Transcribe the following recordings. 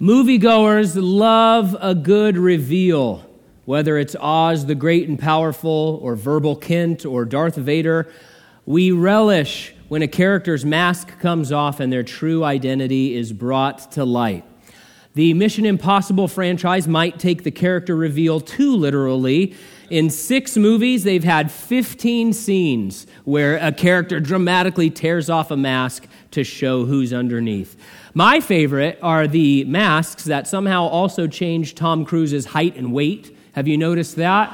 Moviegoers love a good reveal, whether it's Oz the Great and Powerful or Verbal Kent or Darth Vader. We relish when a character's mask comes off and their true identity is brought to light. The Mission Impossible franchise might take the character reveal too literally. In 6 movies, they've had 15 scenes where a character dramatically tears off a mask to show who's underneath. My favorite are the masks that somehow also change Tom Cruise's height and weight. Have you noticed that?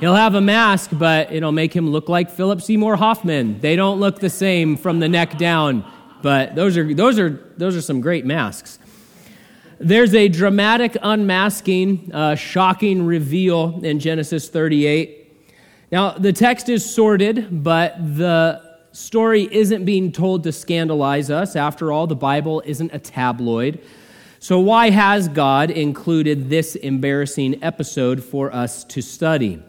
He'll have a mask, but it'll make him look like Philip Seymour Hoffman. They don't look the same from the neck down, but those are some great masks. There's a dramatic unmasking, shocking reveal in Genesis 38. Now, the text is sordid, but the story isn't being told to scandalize us. After all, the Bible isn't a tabloid. So why has God included this embarrassing episode for us to study?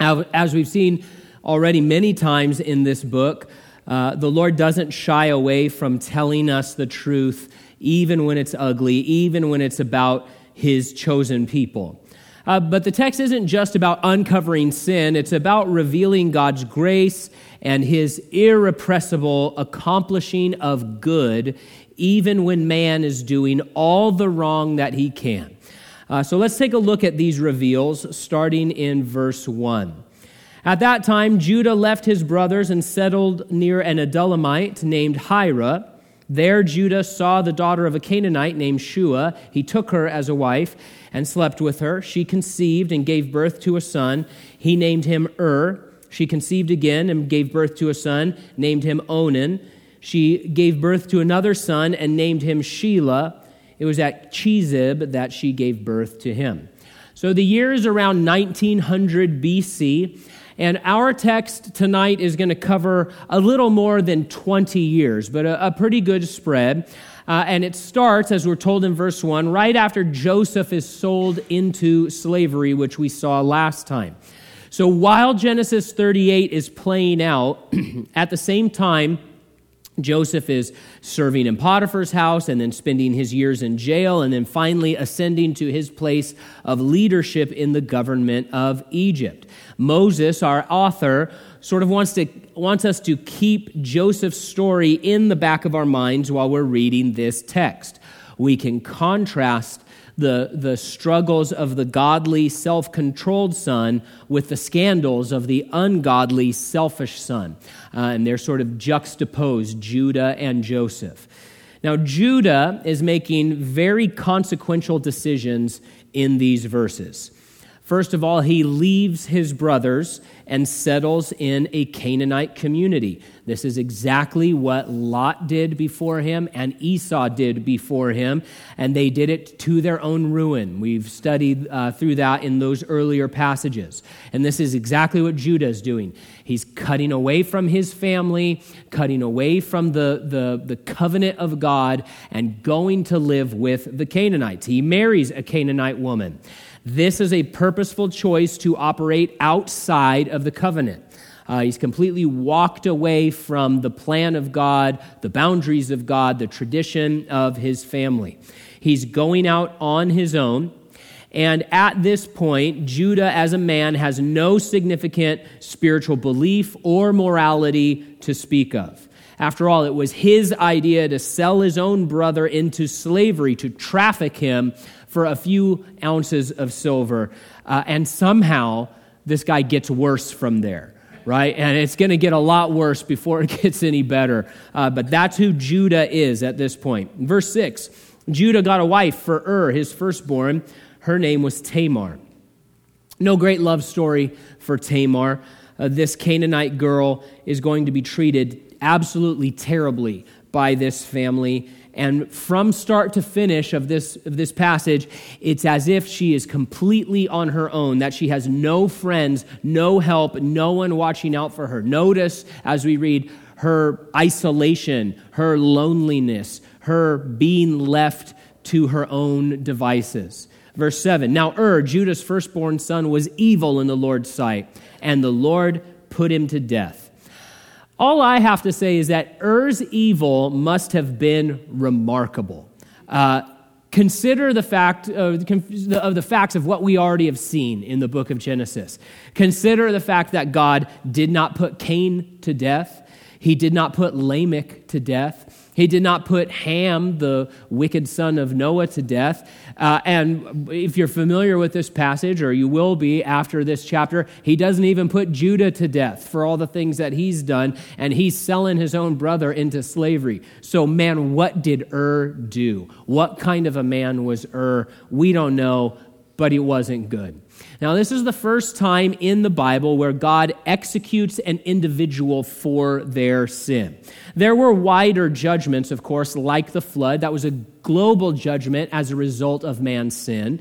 As we've seen already many times in this book, the Lord doesn't shy away from telling us the truth, even when it's ugly, even when it's about his chosen people. But the text isn't just about uncovering sin. It's about revealing God's grace and his irrepressible accomplishing of good, even when man is doing all the wrong that he can. So let's take a look at these reveals, starting in verse 1. At that time, Judah left his brothers and settled near an Adullamite named Hira. There Judah saw the daughter of a Canaanite named Shua. He took her as a wife and slept with her. She conceived and gave birth to a son. He named him Er. She conceived again and gave birth to a son, named him Onan. She gave birth to another son and named him Shelah. It was at Chezib that she gave birth to him. So the year is around 1900 BC, and our text tonight is going to cover a little more than 20 years, but a pretty good spread. And it starts, as we're told in verse 1, right after Joseph is sold into slavery, which we saw last time. So while Genesis 38 is playing out, at the same time, Joseph is serving in Potiphar's house and then spending his years in jail and then finally ascending to his place of leadership in the government of Egypt. Moses, our author, sort of wants us to keep Joseph's story in the back of our minds while we're reading this text. We can contrast the struggles of the godly, self-controlled son with the scandals of the ungodly, selfish son. And they're sort of juxtaposed, Judah and Joseph. Now, Judah is making very consequential decisions in these verses. First of all, he leaves his brothers and settles in a Canaanite community. This is exactly what Lot did before him and Esau did before him, and they did it to their own ruin. We've studied through that in those earlier passages. And this is exactly what Judah is doing. He's cutting away from his family, cutting away from the covenant of God, and going to live with the Canaanites. He marries a Canaanite woman. This is a purposeful choice to operate outside of the covenant. He's completely walked away from the plan of God, the boundaries of God, the tradition of his family. He's going out on his own. And at this point, Judah as a man has no significant spiritual belief or morality to speak of. After all, it was his idea to sell his own brother into slavery, to traffic him for a few ounces of silver. And somehow, this guy gets worse from there, right? And it's going to get a lot worse before it gets any better. But that's who Judah is at this point. In verse 6, Judah got a wife for his firstborn. Her name was Tamar. No great love story for Tamar. This Canaanite girl is going to be treated absolutely terribly by this family. And from start to finish of this passage, it's as if she is completely on her own, that she has no friends, no help, no one watching out for her. Notice, as we read, her isolation, her loneliness, her being left to her own devices. Verse 7, now Judah's firstborn son, was evil in the Lord's sight, and the Lord put him to death. All I have to say is that Er's evil must have been remarkable. Consider the fact of the facts of what we already have seen in the book of Genesis. Consider the fact that God did not put Cain to death. He did not put Lamech to death. He did not put Ham, the wicked son of Noah, to death. And if you're familiar with this passage, or you will be after this chapter, he doesn't even put Judah to death for all the things that he's done, and he's selling his own brother into slavery. So, man, what did do? What kind of a man was Er? We don't know, but he wasn't good. Now, this is the first time in the Bible where God executes an individual for their sin. There were wider judgments, of course, like the flood. That was a global judgment as a result of man's sin.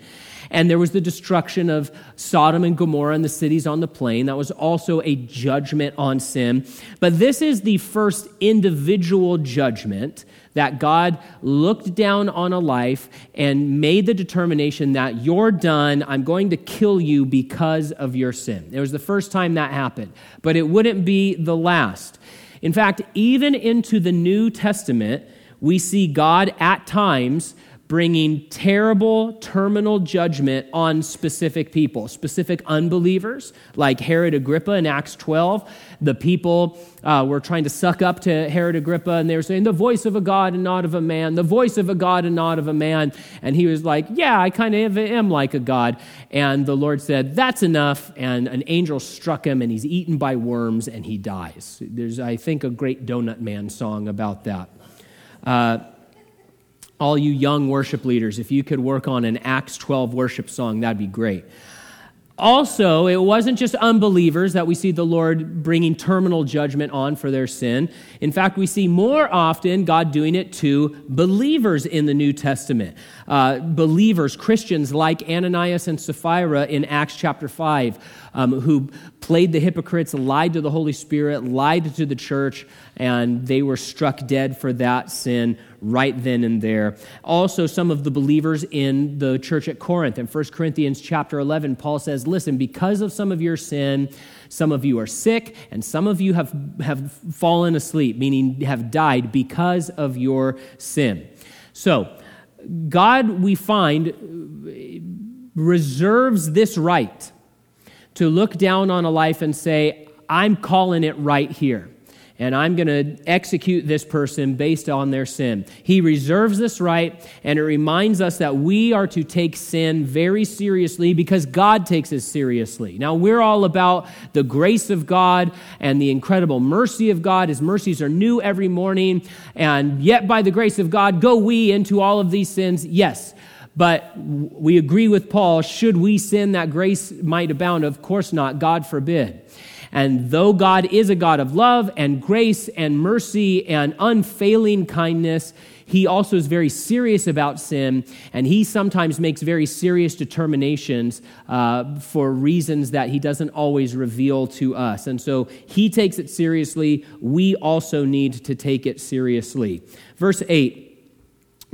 And there was the destruction of Sodom and Gomorrah and the cities on the plain. That was also a judgment on sin. But this is the first individual judgment that God looked down on a life and made the determination that you're done, I'm going to kill you because of your sin. It was the first time that happened, but it wouldn't be the last. In fact, even into the New Testament, we see God at times bringing terrible terminal judgment on specific people, specific unbelievers, like Herod Agrippa in Acts 12. The people were trying to suck up to Herod Agrippa, and they were saying, the voice of a God and not of a man, the voice of a God and not of a man. And he was like, yeah, I kind of am like a God. And the Lord said, that's enough. And an angel struck him, and he's eaten by worms, and he dies. There's, I think, a great Donut Man song about that. All you young worship leaders, if you could work on an Acts 12 worship song, that'd be great. Also, it wasn't just unbelievers that we see the Lord bringing terminal judgment on for their sin. In fact, we see more often God doing it to believers in the New Testament. Believers, Christians like Ananias and Sapphira in Acts chapter 5, who played the hypocrites, lied to the Holy Spirit, lied to the church, and they were struck dead for that sin right then and there. Also, some of the believers in the church at Corinth. In 1 Corinthians chapter 11, Paul says, listen, because of some of your sin, some of you are sick, and some of you have fallen asleep, meaning have died because of your sin. So, God, we find, reserves this right to look down on a life and say, I'm calling it right here, and I'm going to execute this person based on their sin. He reserves this right, and it reminds us that we are to take sin very seriously because God takes it seriously. Now, we're all about the grace of God and the incredible mercy of God. His mercies are new every morning, and yet by the grace of God, go we into all of these sins. Yes, but we agree with Paul, should we sin that grace might abound? Of course not, God forbid. And though God is a God of love and grace and mercy and unfailing kindness, he also is very serious about sin, and he sometimes makes very serious determinations for reasons that he doesn't always reveal to us. And so he takes it seriously. We also need to take it seriously. Verse 8,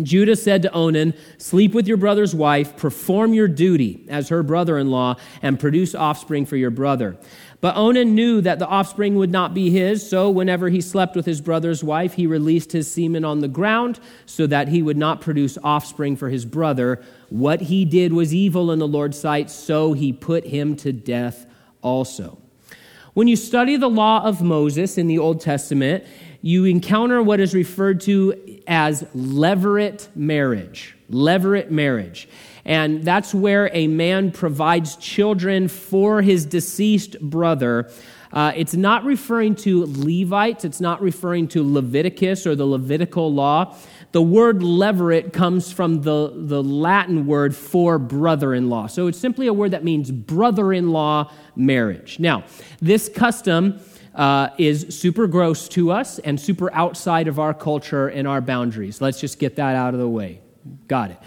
Judah said to Onan, sleep with your brother's wife, perform your duty as her brother-in-law, and produce offspring for your brother. But Onan knew that the offspring would not be his, so whenever he slept with his brother's wife, he released his semen on the ground so that he would not produce offspring for his brother. What he did was evil in the Lord's sight, so he put him to death also. When you study the law of Moses in the Old Testament, you encounter what is referred to as levirate marriage. Levirate marriage. And that's where a man provides children for his deceased brother. It's not referring to Levites. It's not referring to Leviticus or the Levitical law. The word levirate comes from the Latin word for brother-in-law. So it's simply a word that means brother-in-law marriage. Now, this custom is super gross to us and super outside of our culture and our boundaries. Let's just get that out of the way. Got it.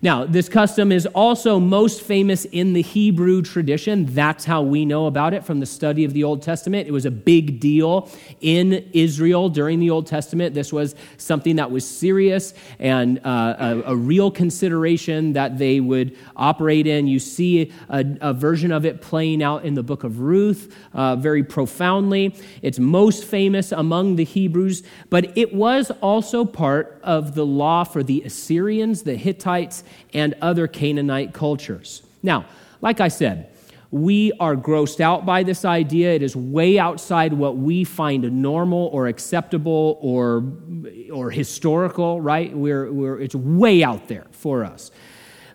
Now, this custom is also most famous in the Hebrew tradition. That's how we know about it from the study of the Old Testament. It was a big deal in Israel during the Old Testament. This was something that was serious and a real consideration that they would operate in. You see a version of it playing out in the book of Ruth very profoundly. It's most famous among the Hebrews, but it was also part of the law for the Assyrians, the Hittites, and other Canaanite cultures. Now, like I said, we are grossed out by this idea. It is way outside what we find normal or acceptable or historical, right? It's way out there for us.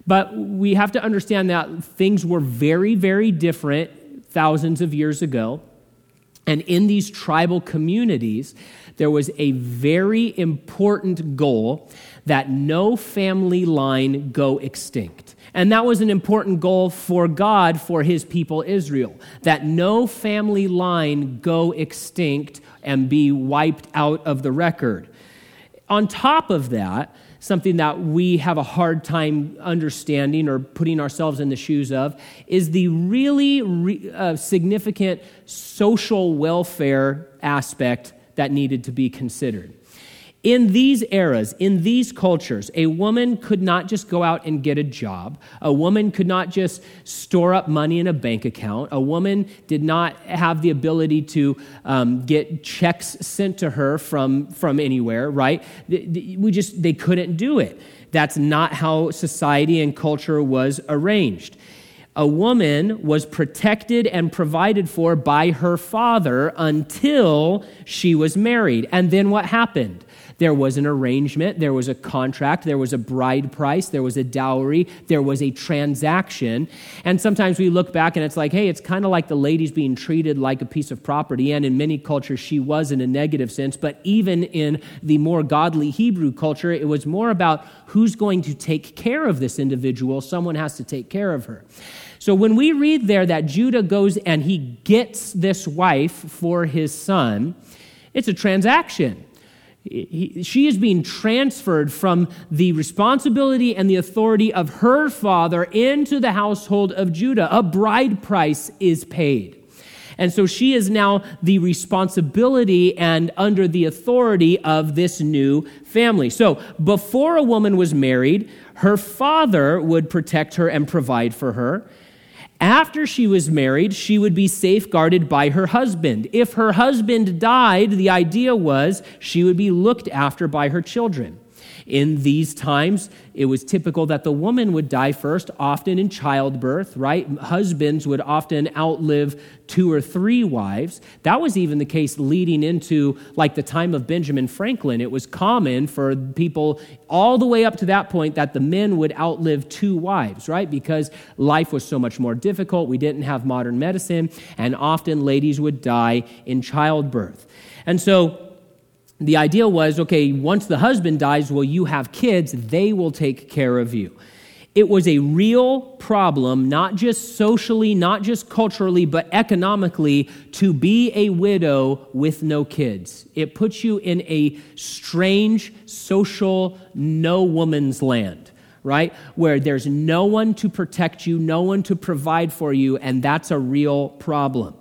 But we have to understand that things were very, very different thousands of years ago. And in these tribal communities, there was a very important goal that no family line go extinct. And that was an important goal for God, for his people Israel, that no family line go extinct and be wiped out of the record. On top of that, something that we have a hard time understanding or putting ourselves in the shoes of is the really significant social welfare aspect that needed to be considered. In these eras, in these cultures, a woman could not just go out and get a job. A woman could not just store up money in a bank account. A woman did not have the ability to get checks sent to her from anywhere, right? They couldn't do it. That's not how society and culture was arranged. A woman was protected and provided for by her father until she was married. And then what happened? There was an arrangement, there was a contract, there was a bride price, there was a dowry, there was a transaction. And sometimes we look back and it's like, hey, it's kind of like the lady's being treated like a piece of property. And in many cultures, she was in a negative sense. But even in the more godly Hebrew culture, it was more about who's going to take care of this individual. Someone has to take care of her. So when we read there that Judah goes and he gets this wife for his son, it's a transaction. She is being transferred from the responsibility and the authority of her father into the household of Judah. A bride price is paid. And so she is now the responsibility and under the authority of this new family. So before a woman was married, her father would protect her and provide for her. After she was married, she would be safeguarded by her husband. If her husband died, the idea was she would be looked after by her children. In these times, it was typical that the woman would die first, often in childbirth, right? Husbands would often outlive 2 or 3 wives. That was even the case leading into like the time of Benjamin Franklin. It was common for people all the way up to that point that the men would outlive 2 wives, right? Because life was so much more difficult. We didn't have modern medicine, and often ladies would die in childbirth. And so the idea was, okay, once the husband dies, well, you have kids, they will take care of you. It was a real problem, not just socially, not just culturally, but economically, to be a widow with no kids. It puts you in a strange social no woman's land, right? Where there's no one to protect you, no one to provide for you, and that's a real problem.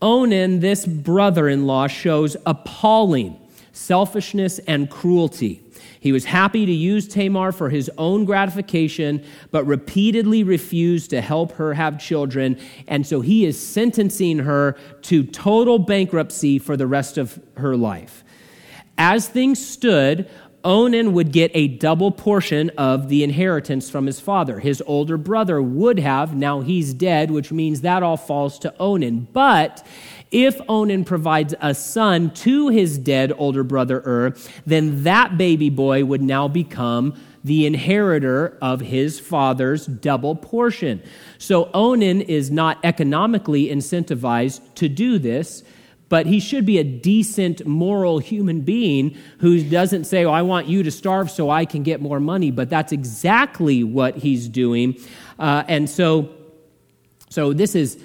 Onan, this brother-in-law, shows appalling selfishness and cruelty. He was happy to use Tamar for his own gratification, but repeatedly refused to help her have children. And so he is sentencing her to total bankruptcy for the rest of her life. As things stood, Onan would get a double portion of the inheritance from his father. His older brother would have. Now he's dead, which means that all falls to Onan. But if Onan provides a son to his dead older brother then that baby boy would now become the inheritor of his father's double portion. So Onan is not economically incentivized to do this, but he should be a decent, moral human being who doesn't say, oh, I want you to starve so I can get more money. But that's exactly what he's doing. And so this is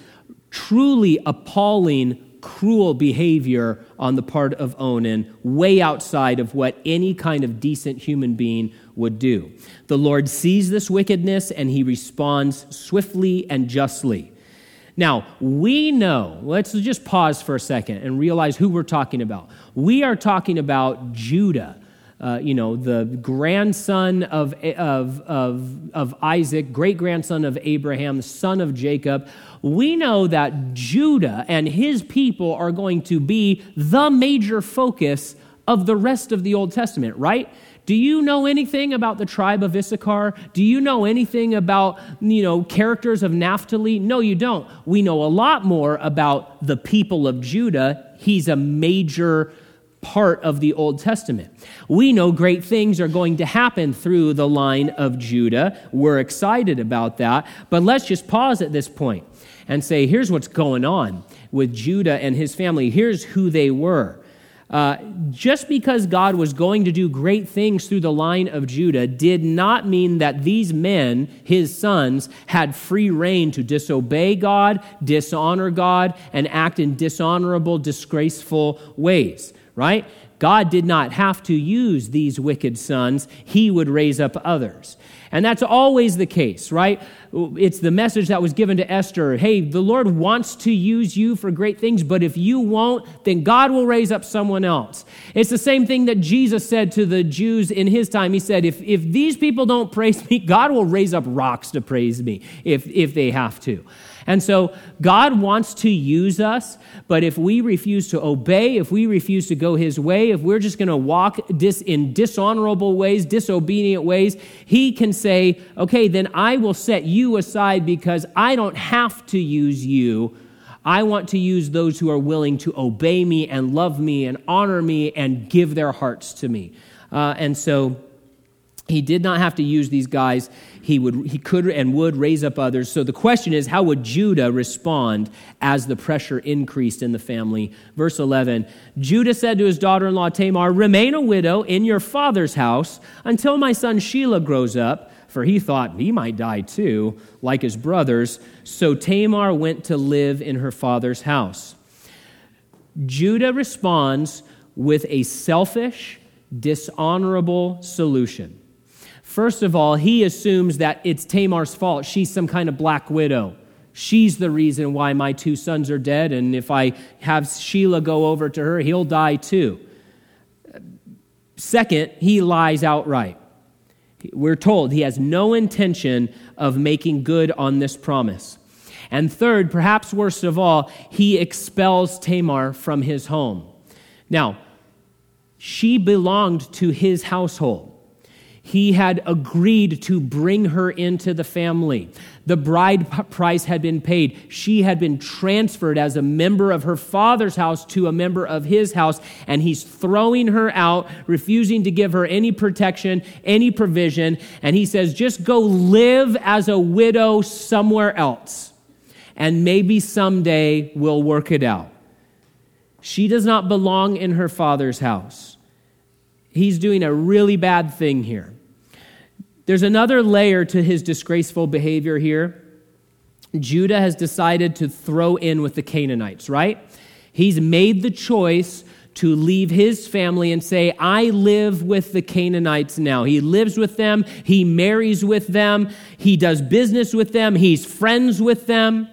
truly appalling cruel behavior on the part of Onan, way outside of what any kind of decent human being would do. The Lord sees this wickedness and he responds swiftly and justly. Now, we know, let's just pause for a second and realize who we're talking about. We are talking about Judah, the grandson of Isaac, great-grandson of Abraham, son of Jacob. We know that Judah and his people are going to be the major focus of the rest of the Old Testament, right? Do you know anything about the tribe of Issachar? Do you know anything about, characters of Naphtali? No, you don't. We know a lot more about the people of Judah. He's a major part of the Old Testament. We know great things are going to happen through the line of Judah. We're excited about that. But let's just pause at this point and say, here's what's going on with Judah and his family. Here's who they were. Just because God was going to do great things through the line of Judah did not mean that these men, his sons, had free rein to disobey God, dishonor God, and act in dishonorable, disgraceful ways, right? God did not have to use these wicked sons. He would raise up others. And that's always the case, right? It's the message that was given to Esther. Hey, the Lord wants to use you for great things, but if you won't, then God will raise up someone else. It's the same thing that Jesus said to the Jews in his time. He said, if these people don't praise me, God will raise up rocks to praise me if they have to. And so God wants to use us, but if we refuse to obey, if we refuse to go his way, if we're just going to walk in dishonorable ways, disobedient ways, he can say, okay, then I will set you aside because I don't have to use you. I want to use those who are willing to obey me and love me and honor me and give their hearts to me. And so he did not have to use these guys. He could and would raise up others. So the question is, how would Judah respond as the pressure increased in the family? Verse 11, Judah said to his daughter-in-law Tamar, "Remain a widow in your father's house until my son Shelah grows up," for he thought he might die too, like his brothers. So Tamar went to live in her father's house. Judah responds with a selfish, dishonorable solution. First of all, he assumes that it's Tamar's fault. She's some kind of black widow. She's the reason why my two sons are dead, and if I have Shelah go over to her, he'll die too. Second, he lies outright. We're told he has no intention of making good on this promise. And third, perhaps worst of all, he expels Tamar from his home. Now, she belonged to his household. He had agreed to bring her into the family. The bride price had been paid. She had been transferred as a member of her father's house to a member of his house, and he's throwing her out, refusing to give her any protection, any provision, and he says, just go live as a widow somewhere else, and maybe someday we'll work it out. She does not belong in her father's house. He's doing a really bad thing here. There's another layer to his disgraceful behavior here. Judah has decided to throw in with the Canaanites, right? He's made the choice to leave his family and say, I live with the Canaanites now. He lives with them. He marries with them. He does business with them. He's friends with them.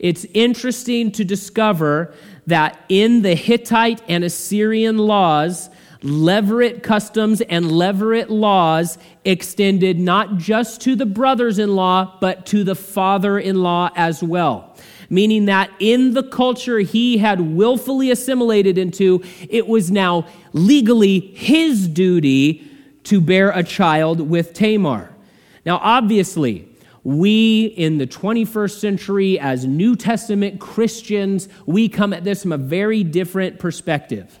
It's interesting to discover that in the Hittite and Assyrian laws, levirate customs and levirate laws extended not just to the brothers-in-law, but to the father-in-law as well. Meaning that in the culture he had willfully assimilated into, it was now legally his duty to bear a child with Tamar. Now, obviously, we in the 21st century as New Testament Christians, we come at this from a very different perspective.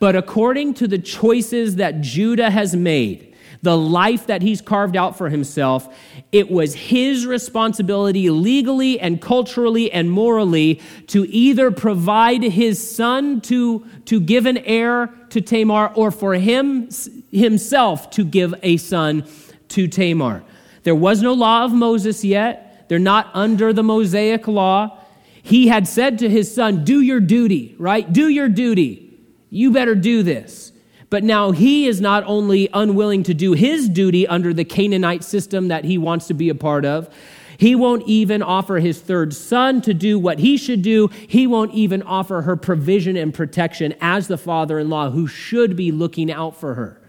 But according to the choices that Judah has made, the life that he's carved out for himself, it was his responsibility legally and culturally and morally to either provide his son to give an heir to Tamar or for himself to give a son to Tamar. There was no law of Moses yet. They're not under the Mosaic law. He had said to his son, do your duty, right? Do your duty. You better do this. But now he is not only unwilling to do his duty under the Canaanite system that he wants to be a part of, he won't even offer his third son to do what he should do. He won't even offer her provision and protection as the father-in-law who should be looking out for her.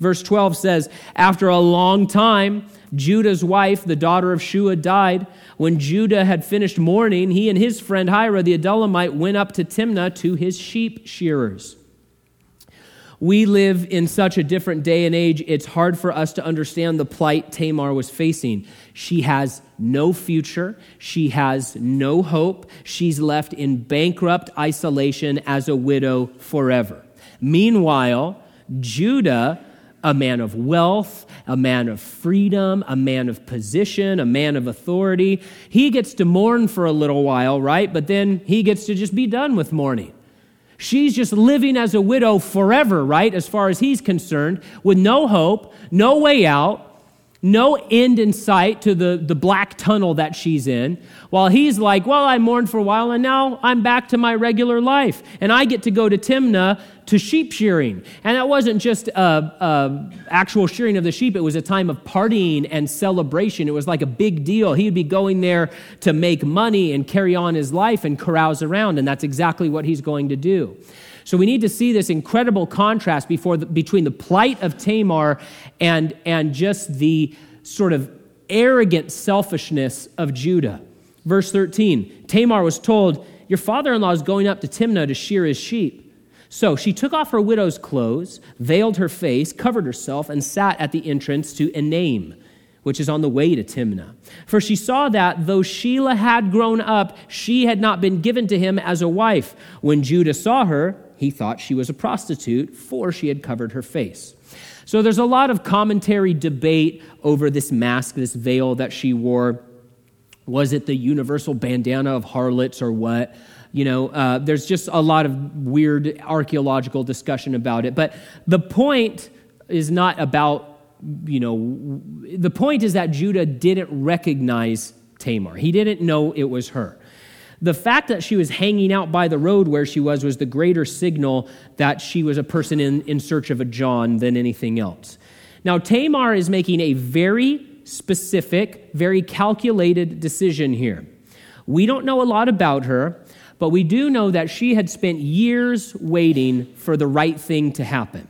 Verse 12 says, after a long time, Judah's wife, the daughter of Shua, died. When Judah had finished mourning, he and his friend Hira, the Adullamite, went up to Timnah to his sheep shearers. We live in such a different day and age, it's hard for us to understand the plight Tamar was facing. She has no future. She has no hope. She's left in bankrupt isolation as a widow forever. Meanwhile, Judah, a man of wealth, a man of freedom, a man of position, a man of authority, he gets to mourn for a little while, right? But then he gets to just be done with mourning. She's just living as a widow forever, right? As far as he's concerned, with no hope, no way out, no end in sight to the black tunnel that she's in. While he's like, well, I mourned for a while and now I'm back to my regular life. And I get to go to Timnah to sheep shearing. And that wasn't just actual shearing of the sheep. It was a time of partying and celebration. It was like a big deal. He'd be going there to make money and carry on his life and carouse around. And that's exactly what he's going to do. So we need to see this incredible contrast between the plight of Tamar and just the sort of arrogant selfishness of Judah. Verse 13, Tamar was told, your father-in-law is going up to Timnah to shear his sheep. So she took off her widow's clothes, veiled her face, covered herself, and sat at the entrance to Enaim, which is on the way to Timnah. For she saw that, though Shelah had grown up, she had not been given to him as a wife. When Judah saw her, he thought she was a prostitute, for she had covered her face. So there's a lot of commentary debate over this mask, this veil that she wore. Was it the universal bandana of harlots or what? You know, there's just a lot of weird archaeological discussion about it. But the point is not about, you know, the point is that Judah didn't recognize Tamar. He didn't know it was her. The fact that she was hanging out by the road where she was the greater signal that she was a person in search of a John than anything else. Now, Tamar is making a very specific, very calculated decision here. We don't know a lot about her, but we do know that she had spent years waiting for the right thing to happen.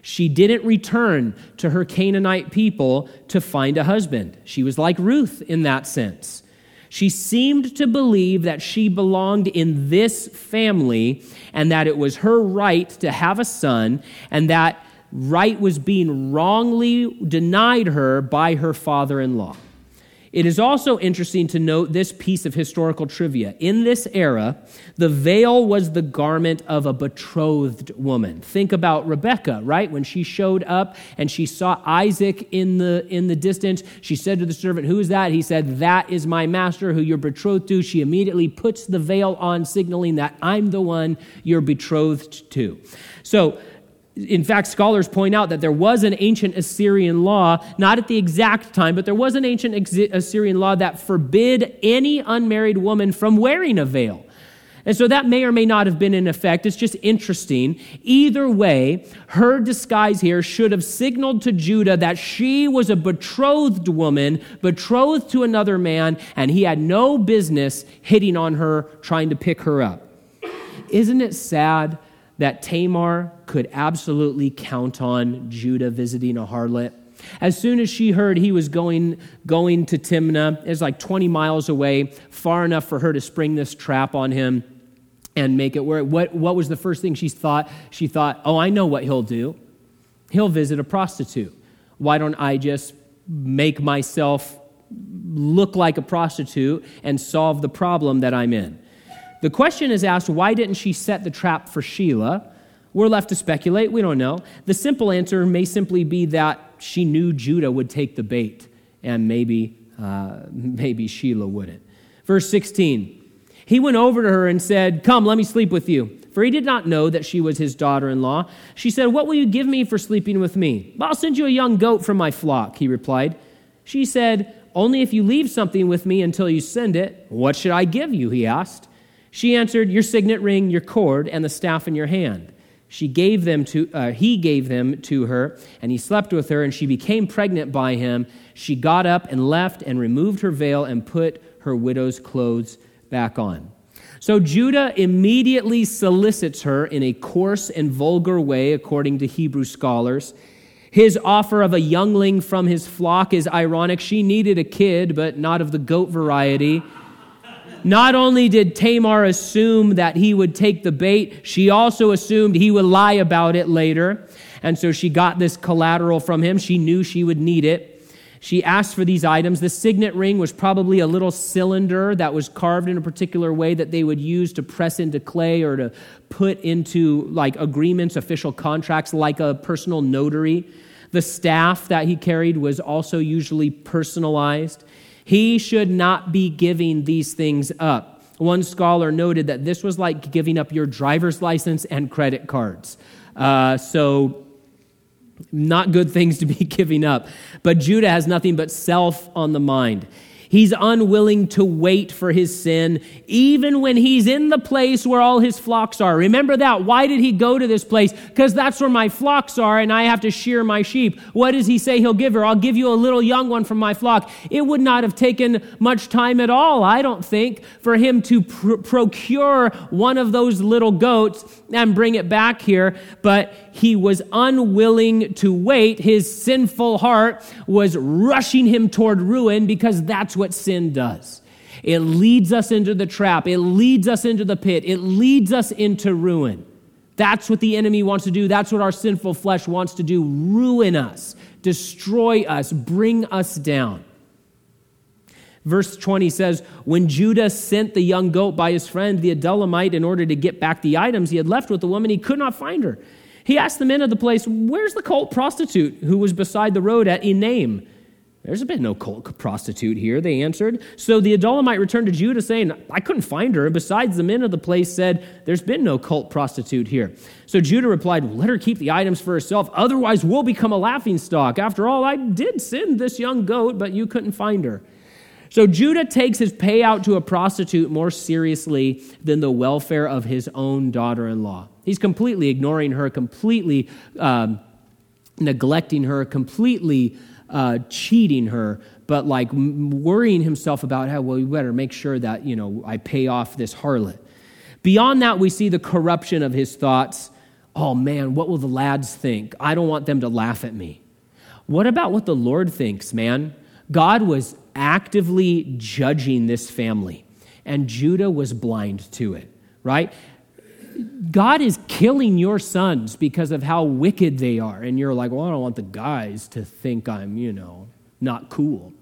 She didn't return to her Canaanite people to find a husband. She was like Ruth in that sense. She seemed to believe that she belonged in this family and that it was her right to have a son, and that right was being wrongly denied her by her father-in-law. It is also interesting to note this piece of historical trivia. In this era, the veil was the garment of a betrothed woman. Think about Rebecca, right? When she showed up and she saw Isaac in the distance, she said to the servant, who is that? He said, that is my master who you're betrothed to. She immediately puts the veil on, signaling that I'm the one you're betrothed to. So, in fact, scholars point out that there was an ancient Assyrian law, not at the exact time, but there was an ancient Assyrian law that forbid any unmarried woman from wearing a veil. And so that may or may not have been in effect. It's just interesting. Either way, her disguise here should have signaled to Judah that she was a betrothed woman, betrothed to another man, and he had no business hitting on her, trying to pick her up. Isn't it sad that Tamar could absolutely count on Judah visiting a harlot? As soon as she heard he was going to Timnah, it's like 20 miles away, far enough for her to spring this trap on him and make it work. What was the first thing she thought? She thought, oh, I know what he'll do. He'll visit a prostitute. Why don't I just make myself look like a prostitute and solve the problem that I'm in? The question is asked, why didn't she set the trap for Shelah? We're left to speculate. We don't know. The simple answer may simply be that she knew Judah would take the bait, and maybe Shelah wouldn't. Verse 16, he went over to her and said, come, let me sleep with you. For he did not know that she was his daughter-in-law. She said, what will you give me for sleeping with me? I'll send you a young goat from my flock, he replied. She said, "Only if you leave something with me until you send it." "What should I give you?" he asked. She answered, "Your signet ring, your cord, and the staff in your hand." He gave them to her, and he slept with her, and she became pregnant by him. She got up and left and removed her veil and put her widow's clothes back on. So Judah immediately solicits her in a coarse and vulgar way, according to Hebrew scholars. His offer of a youngling from his flock is ironic. She needed a kid, but not of the goat variety. Not only did Tamar assume that he would take the bait, she also assumed he would lie about it later. And so she got this collateral from him. She knew she would need it. She asked for these items. The signet ring was probably a little cylinder that was carved in a particular way that they would use to press into clay or to put into like agreements, official contracts, like a personal notary. The staff that he carried was also usually personalized. He should not be giving these things up. One scholar noted that this was like giving up your driver's license and credit cards. So not good things to be giving up. But Judah has nothing but self on the mind. He's unwilling to wait for his sin, even when he's in the place where all his flocks are. Remember that. Why did he go to this place? Because that's where my flocks are, and I have to shear my sheep. What does he say he'll give her? I'll give you a little young one from my flock. It would not have taken much time at all, I don't think, for him to procure one of those little goats and bring it back here. But he was unwilling to wait. His sinful heart was rushing him toward ruin, because that's what sin does. It leads us into the trap. It leads us into the pit. It leads us into ruin. That's what the enemy wants to do. That's what our sinful flesh wants to do. Ruin us, destroy us, bring us down. Verse 20 says, when Judah sent the young goat by his friend, the Adullamite, in order to get back the items he had left with the woman, he could not find her. He asked the men of the place, "Where's the cult prostitute who was beside the road at Enaim?" "There's been no cult prostitute here," they answered. So the Adullamite returned to Judah, saying, "I couldn't find her. Besides, the men of the place said, 'There's been no cult prostitute here.'" So Judah replied, "Let her keep the items for herself. Otherwise, we'll become a laughingstock. After all, I did send this young goat, but you couldn't find her." So Judah takes his payout to a prostitute more seriously than the welfare of his own daughter-in-law. He's completely ignoring her, completely neglecting her, completely cheating her, but like worrying himself about how, well, you better make sure that, you know, I pay off this harlot. Beyond that, we see the corruption of his thoughts. Oh man, what will the lads think? I don't want them to laugh at me. What about what the Lord thinks, man? God was actively judging this family, and Judah was blind to it, right? God is killing your sons because of how wicked they are. And you're like, well, I don't want the guys to think I'm, you know, not cool.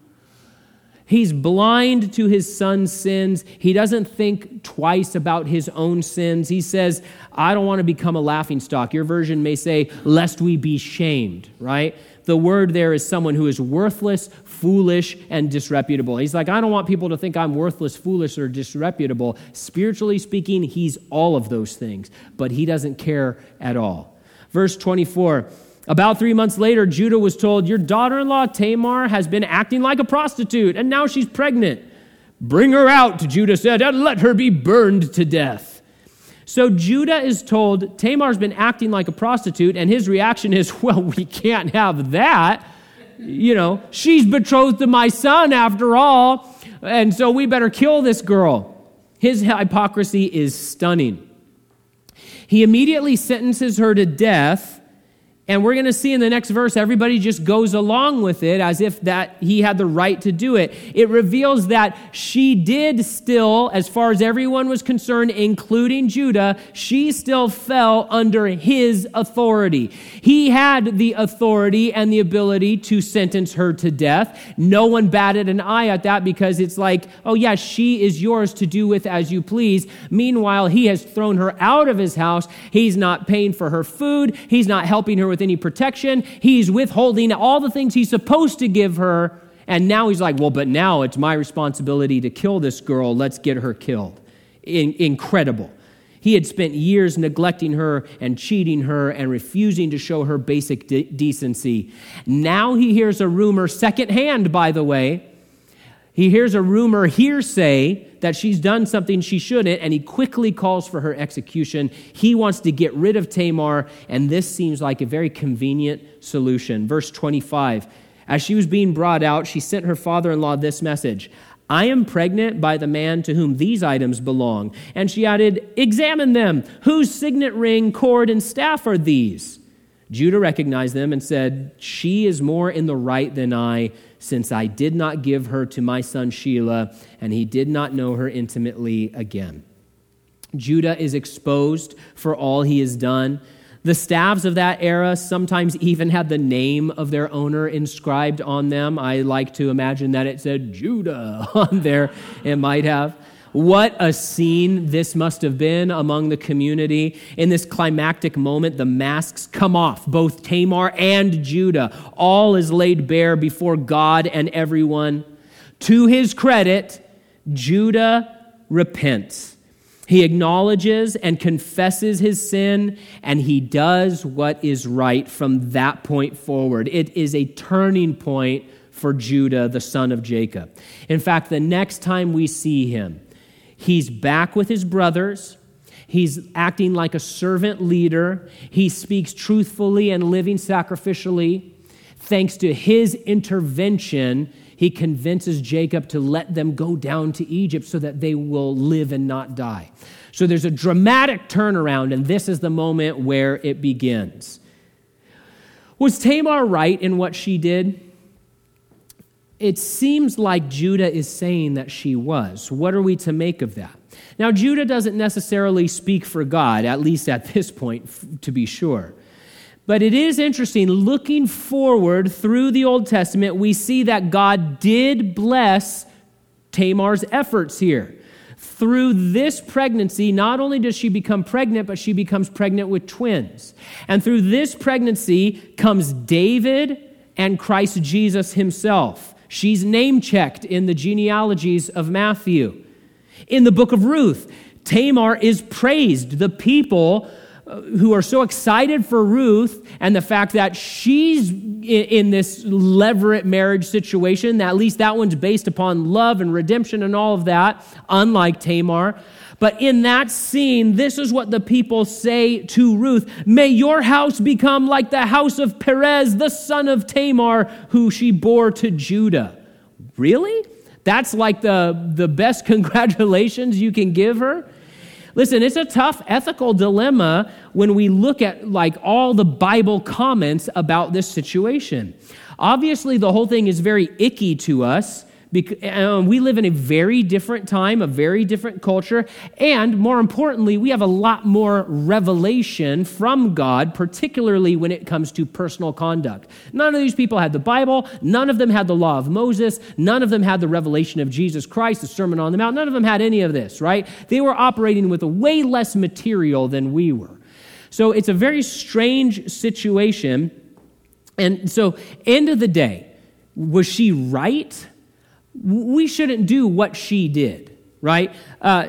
He's blind to his son's sins. He doesn't think twice about his own sins. He says, I don't want to become a laughingstock. Your version may say, lest we be shamed, right? The word there is someone who is worthless, foolish, and disreputable. He's like, I don't want people to think I'm worthless, foolish, or disreputable. Spiritually speaking, he's all of those things, but he doesn't care at all. Verse 24, about 3 months later, Judah was told, your daughter-in-law Tamar has been acting like a prostitute, and now she's pregnant. Bring her out, Judah said, and let her be burned to death. So Judah is told, Tamar's been acting like a prostitute, and his reaction is, well, we can't have that. You know, she's betrothed to my son after all, and so we better kill this girl. His hypocrisy is stunning. He immediately sentences her to death, and we're going to see in the next verse, everybody just goes along with it as if that he had the right to do it. It reveals that she did still, as far as everyone was concerned, including Judah, she still fell under his authority. He had the authority and the ability to sentence her to death. No one batted an eye at that, because it's like, oh yeah, she is yours to do with as you please. Meanwhile, he has thrown her out of his house. He's not paying for her food. He's not helping her with any protection. He's withholding all the things he's supposed to give her. And now he's like, well, but now it's my responsibility to kill this girl. Let's get her killed. Incredible. He had spent years neglecting her and cheating her and refusing to show her basic decency. Now he hears a rumor secondhand, by the way. He hears a rumor hearsay that she's done something she shouldn't, and he quickly calls for her execution. He wants to get rid of Tamar, and this seems like a very convenient solution. Verse 25, as she was being brought out, she sent her father-in-law this message, "I am pregnant by the man to whom these items belong." And she added, "Examine them. Whose signet ring, cord, and staff are these?" Judah recognized them and said, "She is more in the right than I, since I did not give her to my son Shelah, and he did not know her intimately again." Judah is exposed for all he has done. The staves of that era sometimes even had the name of their owner inscribed on them. I like to imagine that it said Judah on there. It might have. What a scene this must have been among the community. In this climactic moment, the masks come off, both Tamar and Judah. All is laid bare before God and everyone. To his credit, Judah repents. He acknowledges and confesses his sin, and he does what is right from that point forward. It is a turning point for Judah, the son of Jacob. In fact, the next time we see him, he's back with his brothers. He's acting like a servant leader. He speaks truthfully and living sacrificially. Thanks to his intervention, he convinces Jacob to let them go down to Egypt so that they will live and not die. So there's a dramatic turnaround, and this is the moment where it begins. Was Tamar right in what she did? It seems like Judah is saying that she was. What are we to make of that? Now, Judah doesn't necessarily speak for God, at least at this point, to be sure. But it is interesting, looking forward through the Old Testament, we see that God did bless Tamar's efforts here. Through this pregnancy, not only does she become pregnant, but she becomes pregnant with twins. And through this pregnancy comes David and Christ Jesus himself. She's name-checked in the genealogies of Matthew. In the book of Ruth, Tamar is praised. The people who are so excited for Ruth and the fact that she's in this levirate marriage situation, at least that one's based upon love and redemption and all of that, unlike Tamar. But in that scene, this is what the people say to Ruth. "May your house become like the house of Perez, the son of Tamar, who she bore to Judah." Really? That's like the best congratulations you can give her? Listen, it's a tough ethical dilemma when we look at all the Bible comments about this situation. Obviously, the whole thing is very icky to us. We live in a very different time, a very different culture, and more importantly, we have a lot more revelation from God, particularly when it comes to personal conduct. None of these people had the Bible. None of them had the law of Moses. None of them had the revelation of Jesus Christ, the Sermon on the Mount. None of them had any of this, right? They were operating with way less material than we were. So it's a very strange situation. And so, end of the day, was she right? We shouldn't do what she did, right? But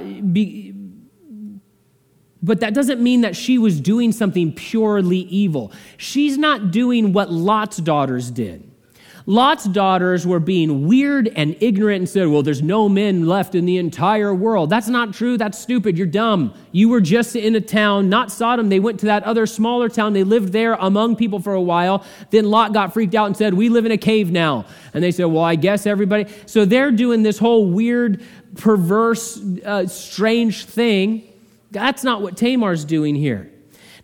that doesn't mean that she was doing something purely evil. She's not doing what Lot's daughters did. Lot's daughters were being weird and ignorant and said, "Well, there's no men left in the entire world." That's not true. That's stupid. You're dumb. You were just in a town, not Sodom. They went to that other smaller town. They lived there among people for a while. Then Lot got freaked out and said, "We live in a cave now." And they said, "Well, I guess everybody." So they're doing this whole weird, perverse, strange thing. That's not what Tamar's doing here.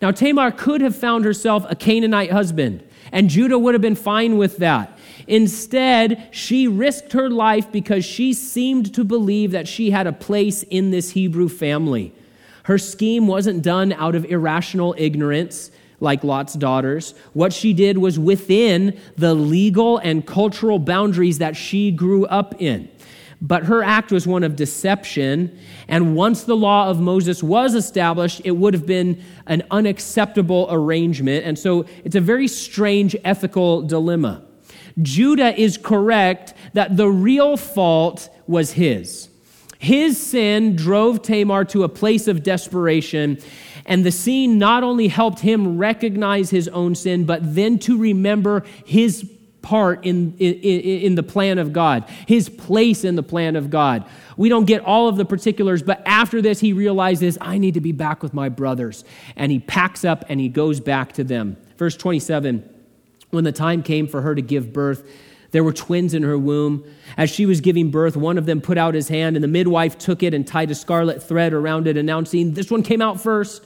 Now, Tamar could have found herself a Canaanite husband, and Judah would have been fine with that. Instead, she risked her life because she seemed to believe that she had a place in this Hebrew family. Her scheme wasn't done out of irrational ignorance like Lot's daughters. What she did was within the legal and cultural boundaries that she grew up in. But her act was one of deception, and once the law of Moses was established, it would have been an unacceptable arrangement. And so it's a very strange ethical dilemma. Judah is correct that the real fault was his. His sin drove Tamar to a place of desperation, and the scene not only helped him recognize his own sin, but then to remember his part in the plan of God, his place in the plan of God. We don't get all of the particulars, but after this, he realizes, I need to be back with my brothers. And he packs up and he goes back to them. Verse 27, when the time came for her to give birth, there were twins in her womb. As she was giving birth, one of them put out his hand, and the midwife took it and tied a scarlet thread around it, announcing, this one came out first.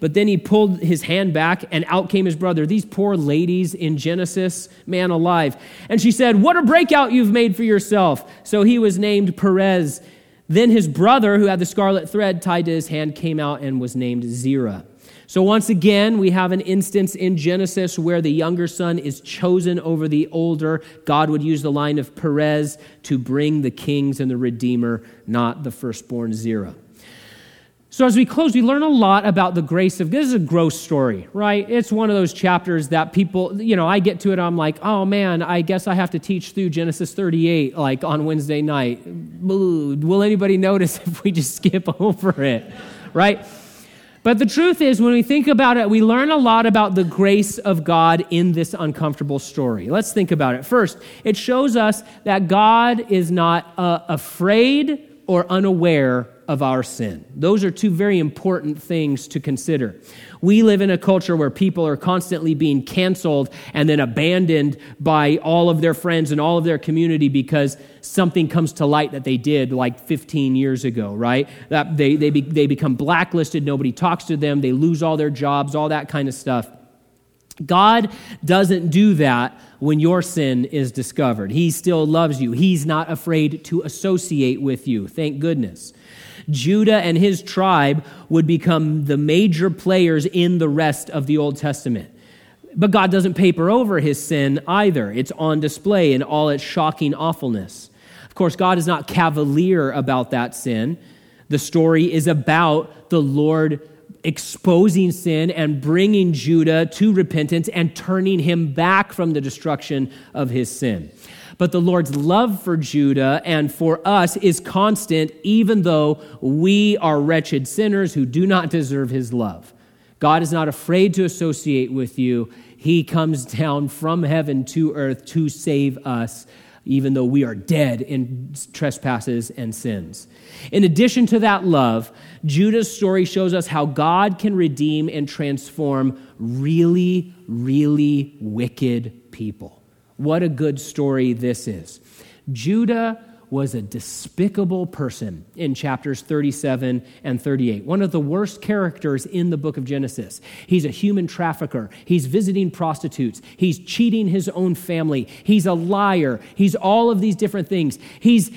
But then he pulled his hand back, and out came his brother. These poor ladies in Genesis, man alive. And she said, what a breakout you've made for yourself. So he was named Perez. Then his brother, who had the scarlet thread tied to his hand, came out and was named Zerah. So once again, we have an instance in Genesis where the younger son is chosen over the older. God would use the line of Perez to bring the kings and the Redeemer, not the firstborn Zerah. So as we close, we learn a lot about the grace of God. This is a gross story, right? It's one of those chapters that people, you know, I get to it, I'm like, oh man, I guess I have to teach through Genesis 38, like on Wednesday night. Will anybody notice if we just skip over it, right? But the truth is, when we think about it, we learn a lot about the grace of God in this uncomfortable story. Let's think about it. First, it shows us that God is not afraid or unaware of our sin. Those are two very important things to consider. We live in a culture where people are constantly being canceled and then abandoned by all of their friends and all of their community because something comes to light that they did like 15 years ago, right? That they become blacklisted, nobody talks to them, they lose all their jobs, all that kind of stuff. God doesn't do that when your sin is discovered. He still loves you. He's not afraid to associate with you. Thank goodness. Judah and his tribe would become the major players in the rest of the Old Testament. But God doesn't paper over his sin either. It's on display in all its shocking awfulness. Of course, God is not cavalier about that sin. The story is about the Lord exposing sin and bringing Judah to repentance and turning him back from the destruction of his sin. But the Lord's love for Judah and for us is constant, even though we are wretched sinners who do not deserve his love. God is not afraid to associate with you. He comes down from heaven to earth to save us, even though we are dead in trespasses and sins. In addition to that love, Judah's story shows us how God can redeem and transform really, really wicked people. What a good story this is. Judah was a despicable person in chapters 37 and 38. One of the worst characters in the book of Genesis. He's a human trafficker. He's visiting prostitutes. He's cheating his own family. He's a liar. He's all of these different things. He's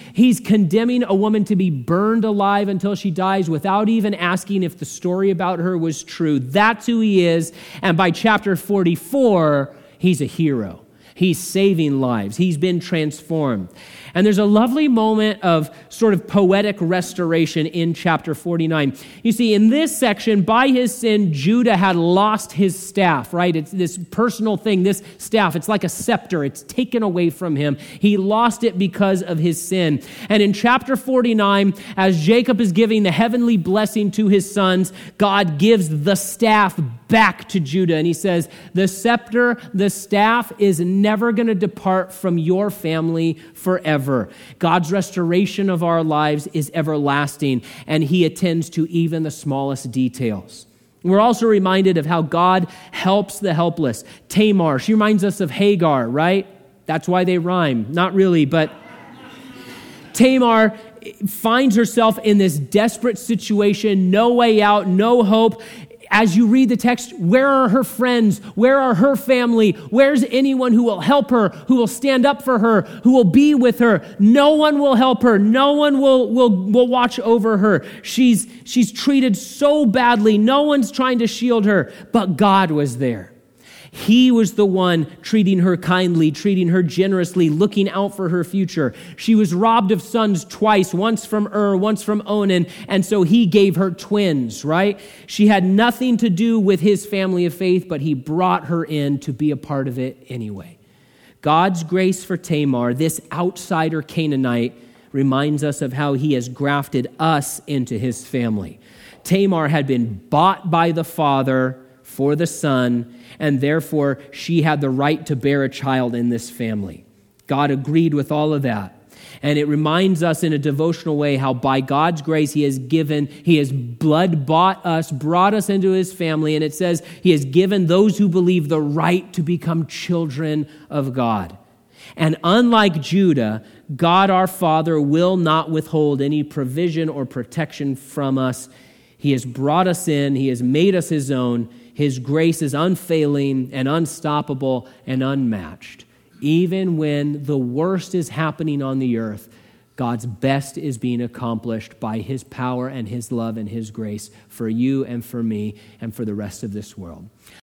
condemning a woman to be burned alive until she dies without even asking if the story about her was true. That's who he is. And by chapter 44, he's a hero. He's saving lives. He's been transformed. And there's a lovely moment of sort of poetic restoration in chapter 49. You see, in this section, by his sin, Judah had lost his staff, right? It's this personal thing, this staff. It's like a scepter. It's taken away from him. He lost it because of his sin. And in chapter 49, as Jacob is giving the heavenly blessing to his sons, God gives the staff back to Judah. And he says, the scepter, the staff is never going to depart from your family forever. God's restoration of our lives is everlasting, and he attends to even the smallest details. We're also reminded of how God helps the helpless. Tamar, she reminds us of Hagar, right? That's why they rhyme. Not really, but Tamar finds herself in this desperate situation, no way out, no hope. As you read the text, where are her friends? Where are her family? Where's anyone who will help her, who will stand up for her, who will be with her? No one will help her. No one will watch over her. She's treated so badly. No one's trying to shield her, but God was there. He was the one treating her kindly, treating her generously, looking out for her future. She was robbed of sons twice, once from Er, once from Onan, and so he gave her twins, right? She had nothing to do with his family of faith, but he brought her in to be a part of it anyway. God's grace for Tamar, this outsider Canaanite, reminds us of how he has grafted us into his family. Tamar had been bought by the father for the son, and therefore she had the right to bear a child in this family. God agreed with all of that. And it reminds us in a devotional way how by God's grace He has blood-bought us, brought us into his family, and it says he has given those who believe the right to become children of God. And unlike Judah, God our Father will not withhold any provision or protection from us. He has brought us in, he has made us his own. His grace is unfailing and unstoppable and unmatched. Even when the worst is happening on the earth, God's best is being accomplished by his power and his love and his grace for you and for me and for the rest of this world.